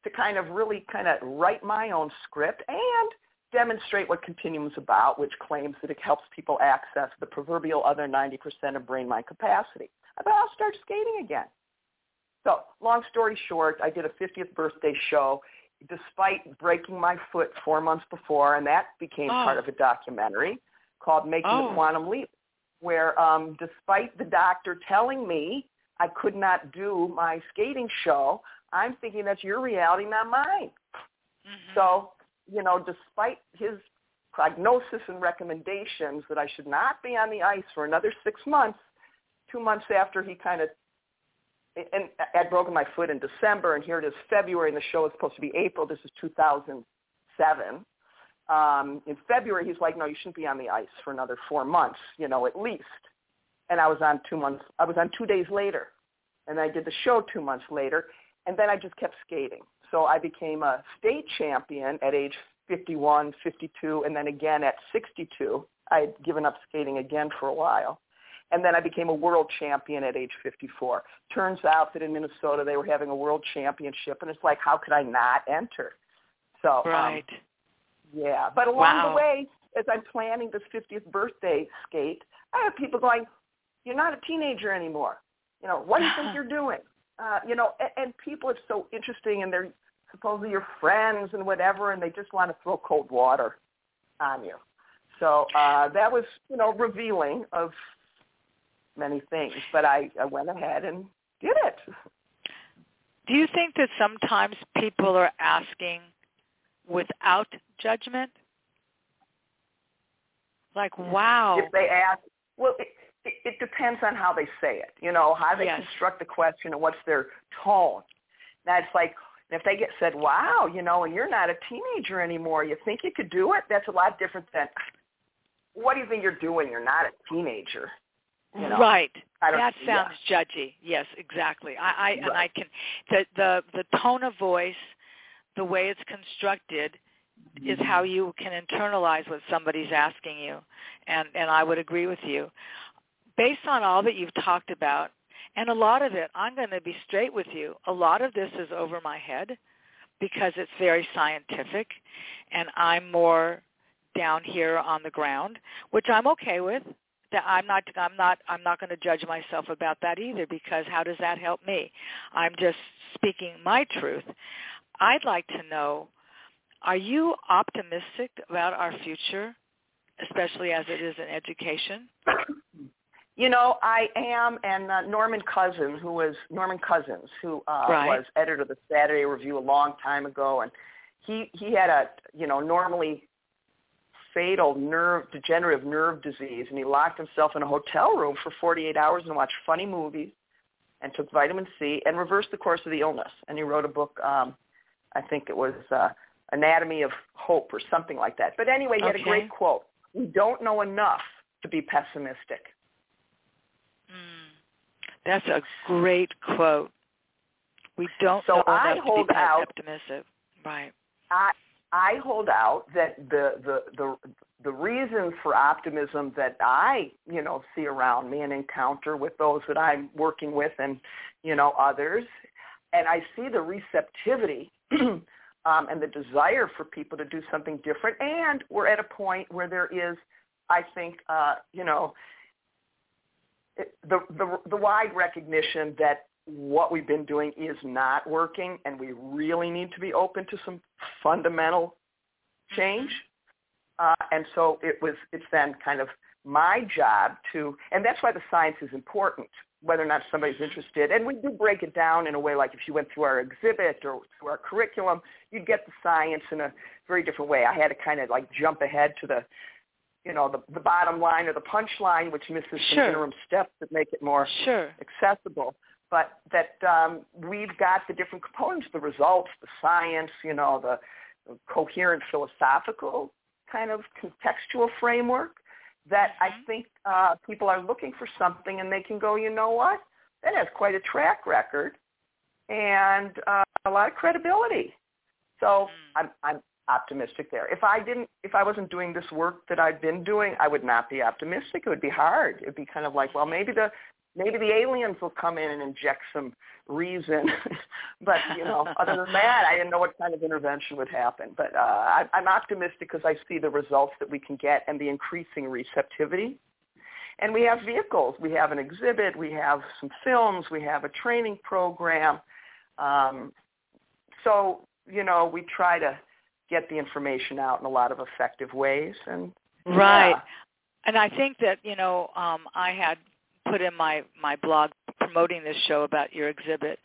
to kind of really kind of write my own script and demonstrate what Continuum is about, which claims that it helps people access the proverbial other 90% of brain-mind capacity? I thought, I'll start skating again. So long story short, I did a 50th birthday show despite breaking my foot 4 months before, and that became part of a documentary called Making the Quantum Leap, where despite the doctor telling me I could not do my skating show, I'm thinking that's your reality, not mine. Mm-hmm. So, you know, despite his prognosis and recommendations that I should not be on the ice for another 6 months, 2 months after he kind of, and I'd broken my foot in December, and here it is February, and the show is supposed to be April. This is 2007. In February, he's like, no, you shouldn't be on the ice for another 4 months, you know, at least. And I was on 2 months. I was on 2 days later, and I did the show 2 months later, and then I just kept skating. So I became a state champion at age 51, 52, and then again at 62. I had given up skating again for a while. And then I became a world champion at age 54. Turns out that in Minnesota they were having a world championship, and it's like, how could I not enter? So, yeah. But along the way, as I'm planning this 50th birthday skate, I have people going, you're not a teenager anymore. You know, what do you think you're doing? You know, and people are so interesting, and they're supposedly your friends and whatever, and they just want to throw cold water on you. So that was, you know, revealing of many things, but I went ahead and did it. Do you think that sometimes people are asking without judgment? Like, wow. If they ask, well, it depends on how they say it, you know, how they construct the question and what's their tone. Now, it's like, if they get said, wow, you know, and you're not a teenager anymore, you think you could do it? That's a lot different than, what do you think you're doing? You're not a teenager. You know, right. That sounds judgy. Yes, exactly. And I can, the tone of voice, the way it's constructed, is how you can internalize what somebody's asking you, and I would agree with you. Based on all that you've talked about, and a lot of it, I'm going to be straight with you, a lot of this is over my head because it's very scientific, and I'm more down here on the ground, which I'm okay with. I'm not going to judge myself about that either, because how does that help me? I'm just speaking my truth. I'd like to know, are you optimistic about our future, especially as it is in education? You know, I am, and Norman Cousins, who was editor of the Saturday Review a long time ago, and he had a, you know, normally fatal degenerative nerve disease, and he locked himself in a hotel room for 48 hours and watched funny movies and took vitamin C and reversed the course of the illness. And he wrote a book, I think it was Anatomy of Hope or something like that. But anyway, he had a great quote. We don't know enough to be pessimistic. That's a great quote. We don't know enough to be optimistic. Right. I hold out that the reason for optimism that I, you know, see around me and encounter with those that I'm working with and, you know, others, and I see the receptivity and the desire for people to do something different. And we're at a point where there is, I think, you know, the wide recognition that what we've been doing is not working, and we really need to be open to some fundamental change. And so it's then kind of my job to, and that's why the science is important, whether or not somebody's interested. And we do break it down in a way, like if you went through our exhibit or through our curriculum, you'd get the science in a very different way. I had to kind of like jump ahead to the, you know, the bottom line or the punchline, which misses some interim steps that make it more accessible. But that we've got the different components, the results, the science, you know, the coherent philosophical kind of contextual framework that I think people are looking for something and they can go, you know what, that has quite a track record and a lot of credibility. So I'm optimistic there. If I wasn't doing this work that I've been doing, I would not be optimistic. It would be hard. It'd be kind of like, well, maybe the aliens will come in and inject some reason. But, you know, other than that, I didn't know what kind of intervention would happen. But I'm optimistic because I see the results that we can get and the increasing receptivity. And we have vehicles. We have an exhibit. We have some films. We have a training program. So, you know, we try to get the information out in a lot of effective ways. And And I think that, you know, I had put in my blog promoting this show about your exhibit,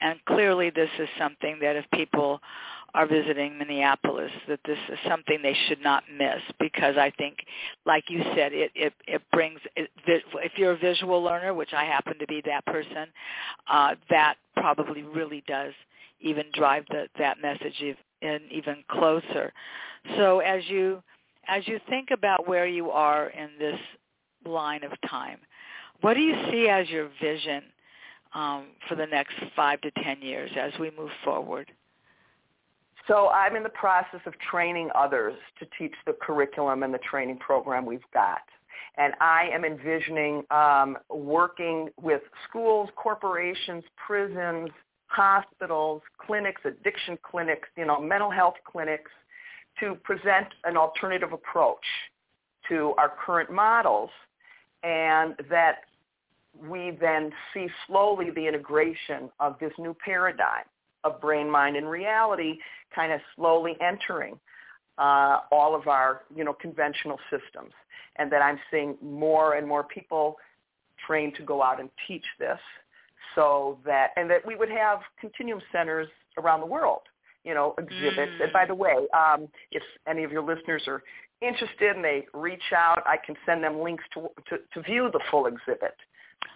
and clearly this is something that if people are visiting Minneapolis, that this is something they should not miss, because I think, like you said, it brings, if you're a visual learner, which I happen to be that person, that probably really does even drive that message in even closer. So as you think about where you are in this line of time, what do you see as your vision for the next 5 to 10 years as we move forward? So I'm in the process of training others to teach the curriculum and the training program we've got. And I am envisioning working with schools, corporations, prisons, hospitals, clinics, addiction clinics, you know, mental health clinics, to present an alternative approach to our current models, and that we then see slowly the integration of this new paradigm of brain, mind, and reality kind of slowly entering all of our, you know, conventional systems, and that I'm seeing more and more people trained to go out and teach this, so that, and that we would have continuum centers around the world, you know, exhibits. And by the way, if any of your listeners are interested and they reach out, I can send them links to view the full exhibit,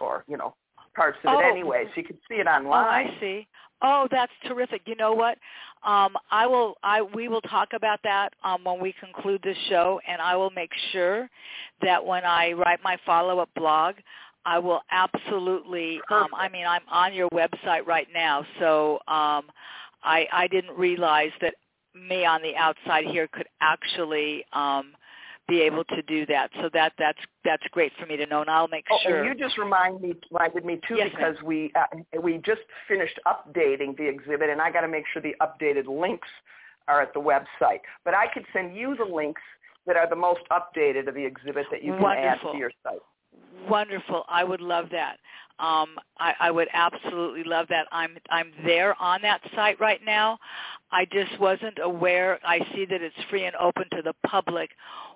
or, you know, parts of it anyway, so you can see it online. Oh, I see. Oh, that's terrific. You know what? We will talk about that when we conclude this show, and I will make sure that when I write my follow-up blog, I will absolutely, I'm on your website right now, so I didn't realize that me on the outside here could actually be able to do that. So that's great for me to know, and I'll make sure. And you just reminded me too, yes, because we just finished updating the exhibit, and I got to make sure the updated links are at the website. But I could send you the links that are the most updated of the exhibit that you can add to your site. Wonderful. I would love that. I would absolutely love that. I'm there on that site right now. I just wasn't aware. I see that it's free and open to the public.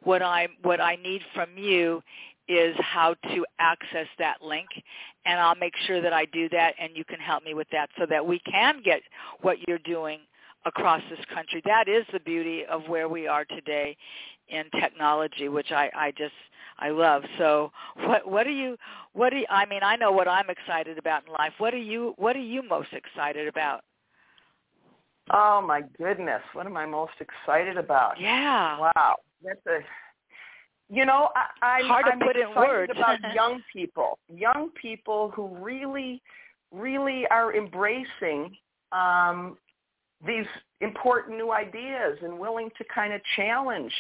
What I need from you is how to access that link, and I'll make sure that I do that, and you can help me with that so that we can get what you're doing across this country. That is the beauty of where we are today in technology, which I love. So what do you, I mean, I know what I'm excited about in life. What are you most excited about? Oh my goodness. What am I most excited about? Yeah. Wow. That's I'm put excited in words about young people who really, really are embracing, these important new ideas and willing to kind of challenge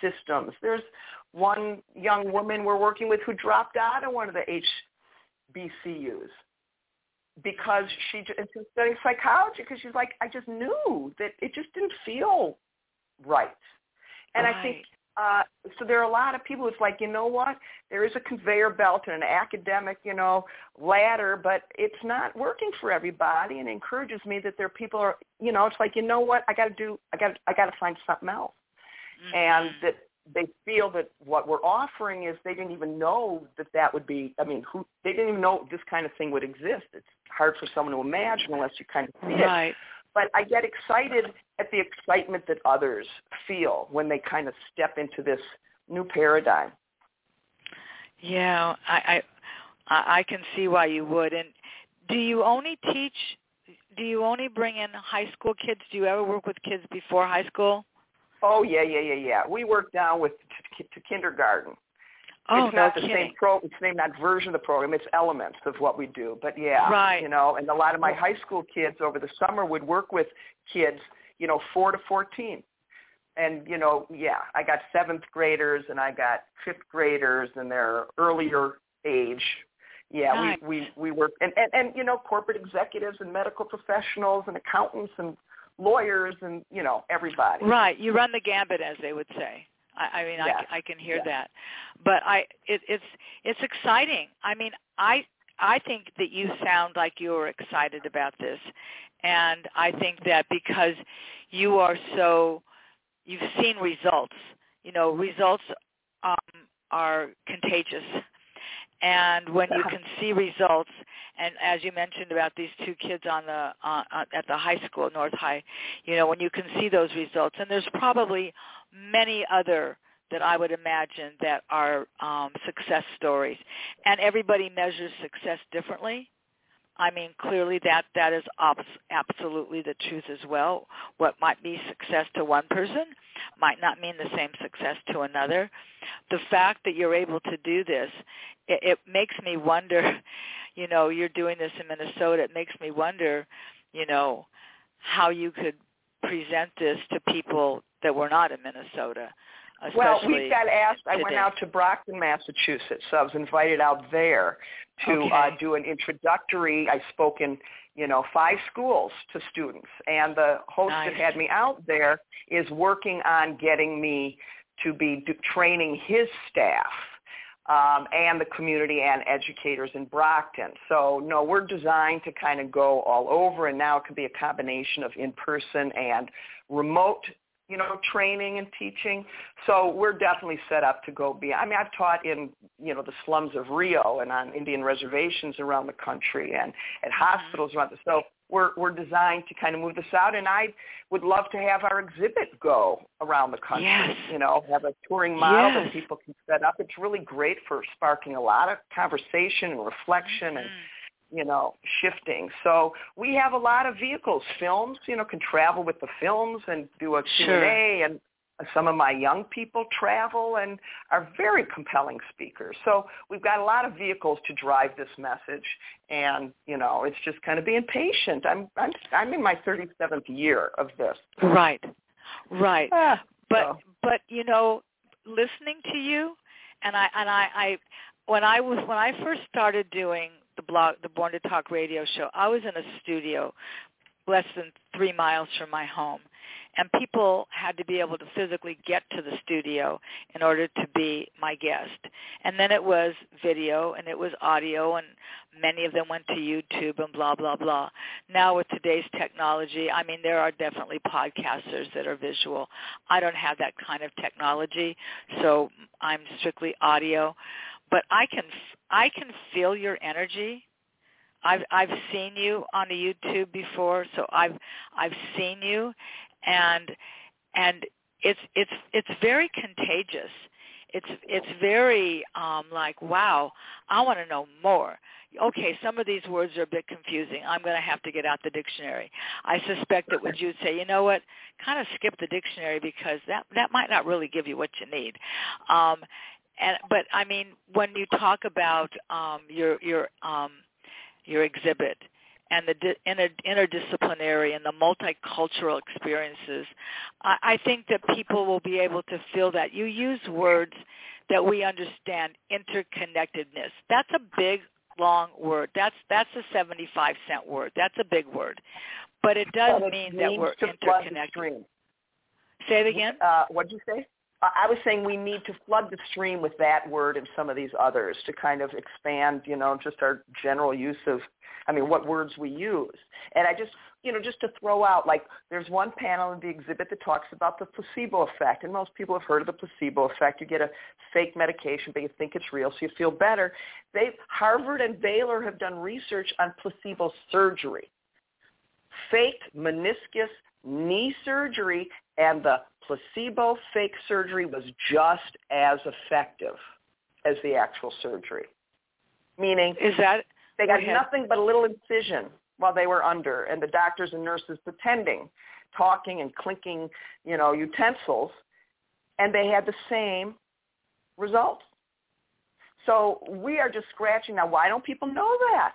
systems. There's one young woman we're working with who dropped out of one of the HBCUs because she was studying psychology, because she's like, I just knew that it just didn't feel right. And I think So there are a lot of people who's like, you know what, there is a conveyor belt and an academic, you know, ladder, but it's not working for everybody, and it encourages me that there are people are, you know, it's like, you know what, I got to find something else. Mm-hmm. And that they feel that what we're offering is they didn't even know that would be, I mean, they didn't even know this kind of thing would exist. It's hard for someone to imagine unless you kind of see right. it. But I get excited at the excitement that others feel when they kind of step into this new paradigm. Yeah, I can see why you would. And do you only bring in high school kids? Do you ever work with kids before high school? Oh, yeah. We work down with to kindergarten. Oh, it's not the same program. It's not version of the program. It's elements of what we do. But yeah, right. You know, and a lot of my high school kids over the summer would work with kids, you know, 4 to 14, and you know, yeah, I got seventh graders and I got fifth graders and their earlier age. Yeah, nice. we work and you know, corporate executives and medical professionals and accountants and lawyers and you know, everybody. Right, you run the gambit, as they would say. I mean, yes. I can hear yes. that, but it's exciting. I mean, I think that you sound like you are excited about this, and I think that because you've seen results. You know, results are contagious, and when you can see results, and as you mentioned about these two kids on the at the high school, North High, you know, when you can see those results, and there's probably many other that I would imagine that are success stories. And everybody measures success differently. I mean, clearly that is absolutely the truth as well. What might be success to one person might not mean the same success to another. The fact that you're able to do this, it makes me wonder, you know, you're doing this in Minnesota. It makes me wonder, you know, how you could present this to people that were not in Minnesota. Well, we got asked. I went out to Brockton, Massachusetts. So I was invited out there to do an introductory. I spoke in, you know, 5 schools to students, and the host nice. That had me out there is working on getting me to be training his staff and the community and educators in Brockton. So, no, we're designed to kind of go all over, and now it could be a combination of in-person and remote, you know, training and teaching. So we're definitely set up to go beyond. I mean, I've taught in, you know, the slums of Rio and on Indian reservations around the country and at hospitals around the, so we're designed to kind of move this out. And I would love to have our exhibit go around the country, yes. you know, have a touring model yes. that people can set up. It's really great for sparking a lot of conversation and reflection mm-hmm. and, you know, shifting. So we have a lot of vehicles. Films, you know, can travel with the films and do a Q&A. Sure. And some of my young people travel and are very compelling speakers. So we've got a lot of vehicles to drive this message. And, you know, it's just kind of being patient. I'm in my 37th year of this. Right. But you know, listening to you, and I when I first started doing the blog, the Born to Talk radio show, I was in a studio less than 3 miles from my home, and people had to be able to physically get to the studio in order to be my guest. And then it was video, and it was audio, and many of them went to YouTube and blah, blah, blah. Now with today's technology, I mean, there are definitely podcasters that are visual. I don't have that kind of technology, so I'm strictly audio. But I can feel your energy. I've seen you on the YouTube before, so I've seen you, and it's very contagious. It's very like, wow, I want to know more. Okay, some of these words are a bit confusing. I'm going to have to get out the dictionary. I suspect that would you say, you know what, kind of skip the dictionary because that might not really give you what you need. But I mean, when you talk about your exhibit and the interdisciplinary and the multicultural experiences, I think that people will be able to feel that. You use words that we understand, interconnectedness. That's a big, long word. That's a 75-cent word. That's a big word, but it does mean that we're interconnected. Say it again. What'd you say? I was saying we need to flood the stream with that word and some of these others to kind of expand, you know, just our general use of, I mean, what words we use. And I just, you know, just to throw out, like, there's one panel in the exhibit that talks about the placebo effect. And most people have heard of the placebo effect. You get a fake medication, but you think it's real, so you feel better. Harvard and Baylor have done research on placebo surgery, fake meniscus knee surgery, and the placebo fake surgery was just as effective as the actual surgery. Meaning, is that they got nothing but a little incision while they were under, and the doctors and nurses pretending, talking and clinking, you know, utensils, and they had the same results. So we are just scratching. Now, why don't people know that?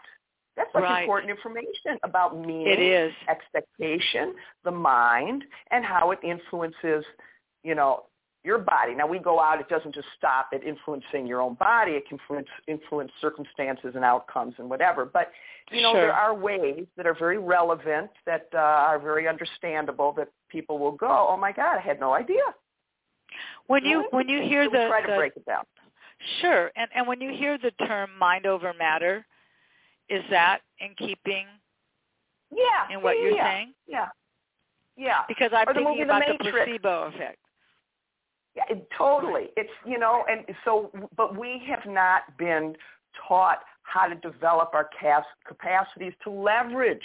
That's such important information about meaning, it is. Expectation, the mind, and how it influences, you know, your body. Now, we go out, it doesn't just stop at influencing your own body. It can influence circumstances and outcomes and whatever. But, you know, there are ways that are very relevant, that are very understandable, that people will go, oh, my God, I had no idea. When you hear the... try to break it down. Sure. And when you hear the term mind over matter... is that in keeping in what you're saying? Yeah. Because I'm thinking about the placebo effect. Yeah, totally. It's, you know, and so, but we have not been taught how to develop our capacities to leverage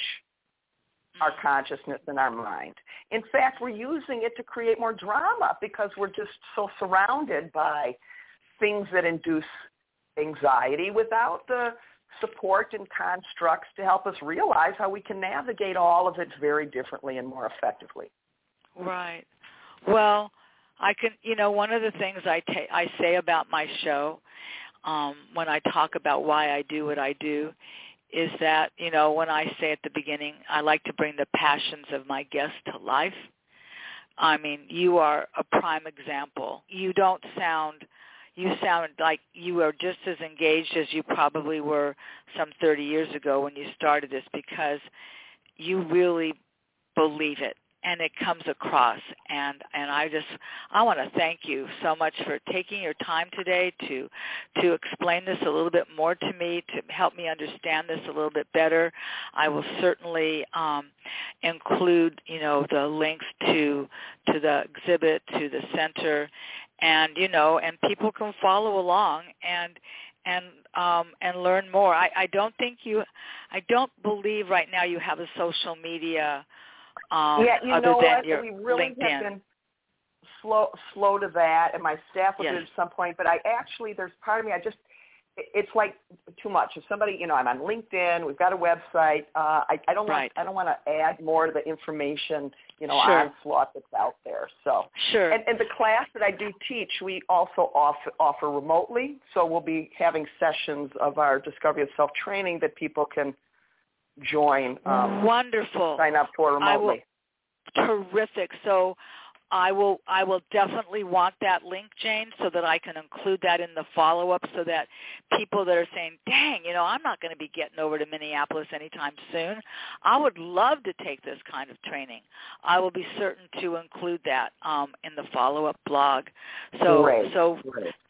our consciousness and our mind. In fact, we're using it to create more drama because we're just so surrounded by things that induce anxiety without the support and constructs to help us realize how we can navigate all of it very differently and more effectively. Right. Well, I can, you know, one of the things I say about my show when I talk about why I do what I do is that, you know, when I say at the beginning, I like to bring the passions of my guests to life. I mean, you are a prime example. You sound like you are just as engaged as you probably were some 30 years ago when you started this, because you really believe it and it comes across. And I want to thank you so much for taking your time today to explain this a little bit more to me, to help me understand this a little bit better. I will certainly include, you know, the links to the exhibit, to the center. And, you know, and people can follow along and learn more. I don't believe right now you have a social media other than your LinkedIn. We really have been slow to that, and my staff will do it at some point. But there's part of me, it's like too much. If somebody, you know, I'm on LinkedIn, we've got a website. I don't want to add more to the information, you know, onslaught that's out there. So and the class that I do teach, we also offer remotely. So we'll be having sessions of our Discovery of Self training that people can join. Wonderful. Sign up for remotely. Terrific. So I will definitely want that link, Jane, so that I can include that in the follow-up, so that people that are saying, dang, you know, I'm not going to be getting over to Minneapolis anytime soon. I would love to take this kind of training. I will be certain to include that in the follow-up blog. So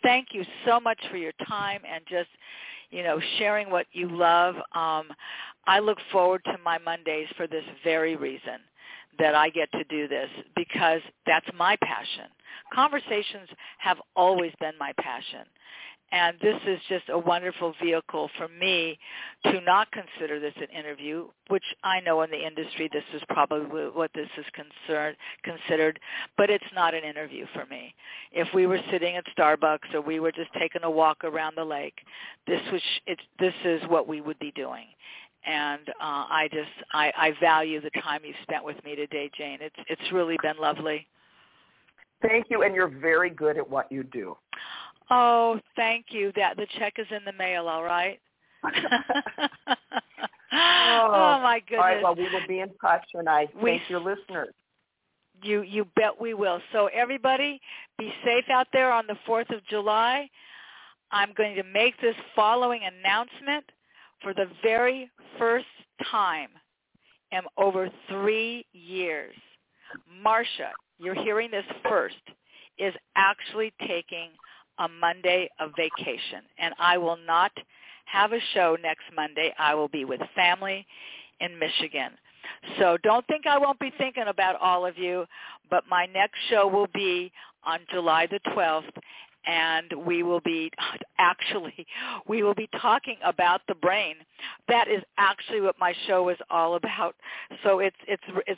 thank you so much for your time and just, you know, sharing what you love. I look forward to my Mondays for this very reason, that I get to do this, because that's my passion. Conversations have always been my passion. And this is just a wonderful vehicle for me to not consider this an interview, which I know in the industry this is probably what this is considered, but it's not an interview for me. If we were sitting at Starbucks or we were just taking a walk around the lake, this is what we would be doing. And I value the time you spent with me today, Jane. It's really been lovely. Thank you, and you're very good at what you do. Oh, thank you. The check is in the mail, all right? Oh, my goodness. All right, well, we will be in touch, and I thank your listeners. You bet we will. So everybody, be safe out there on the 4th of July. I'm going to make this following announcement. For the very first time in over 3 years, Marcia, you're hearing this first, is actually taking a Monday of vacation, and I will not have a show next Monday. I will be with family in Michigan. So don't think I won't be thinking about all of you, but my next show will be on July the 12th, and we will be talking about the brain. That is actually what my show is all about. So it's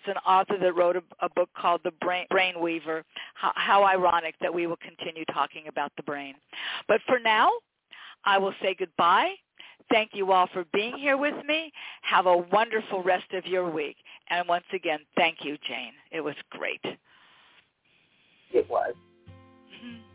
an author that wrote a book called The Brainweaver. How ironic that we will continue talking about the brain. But for now, I will say goodbye. Thank you all for being here with me. Have a wonderful rest of your week. And once again, thank you, Jane. It was great. It was. Mm-hmm.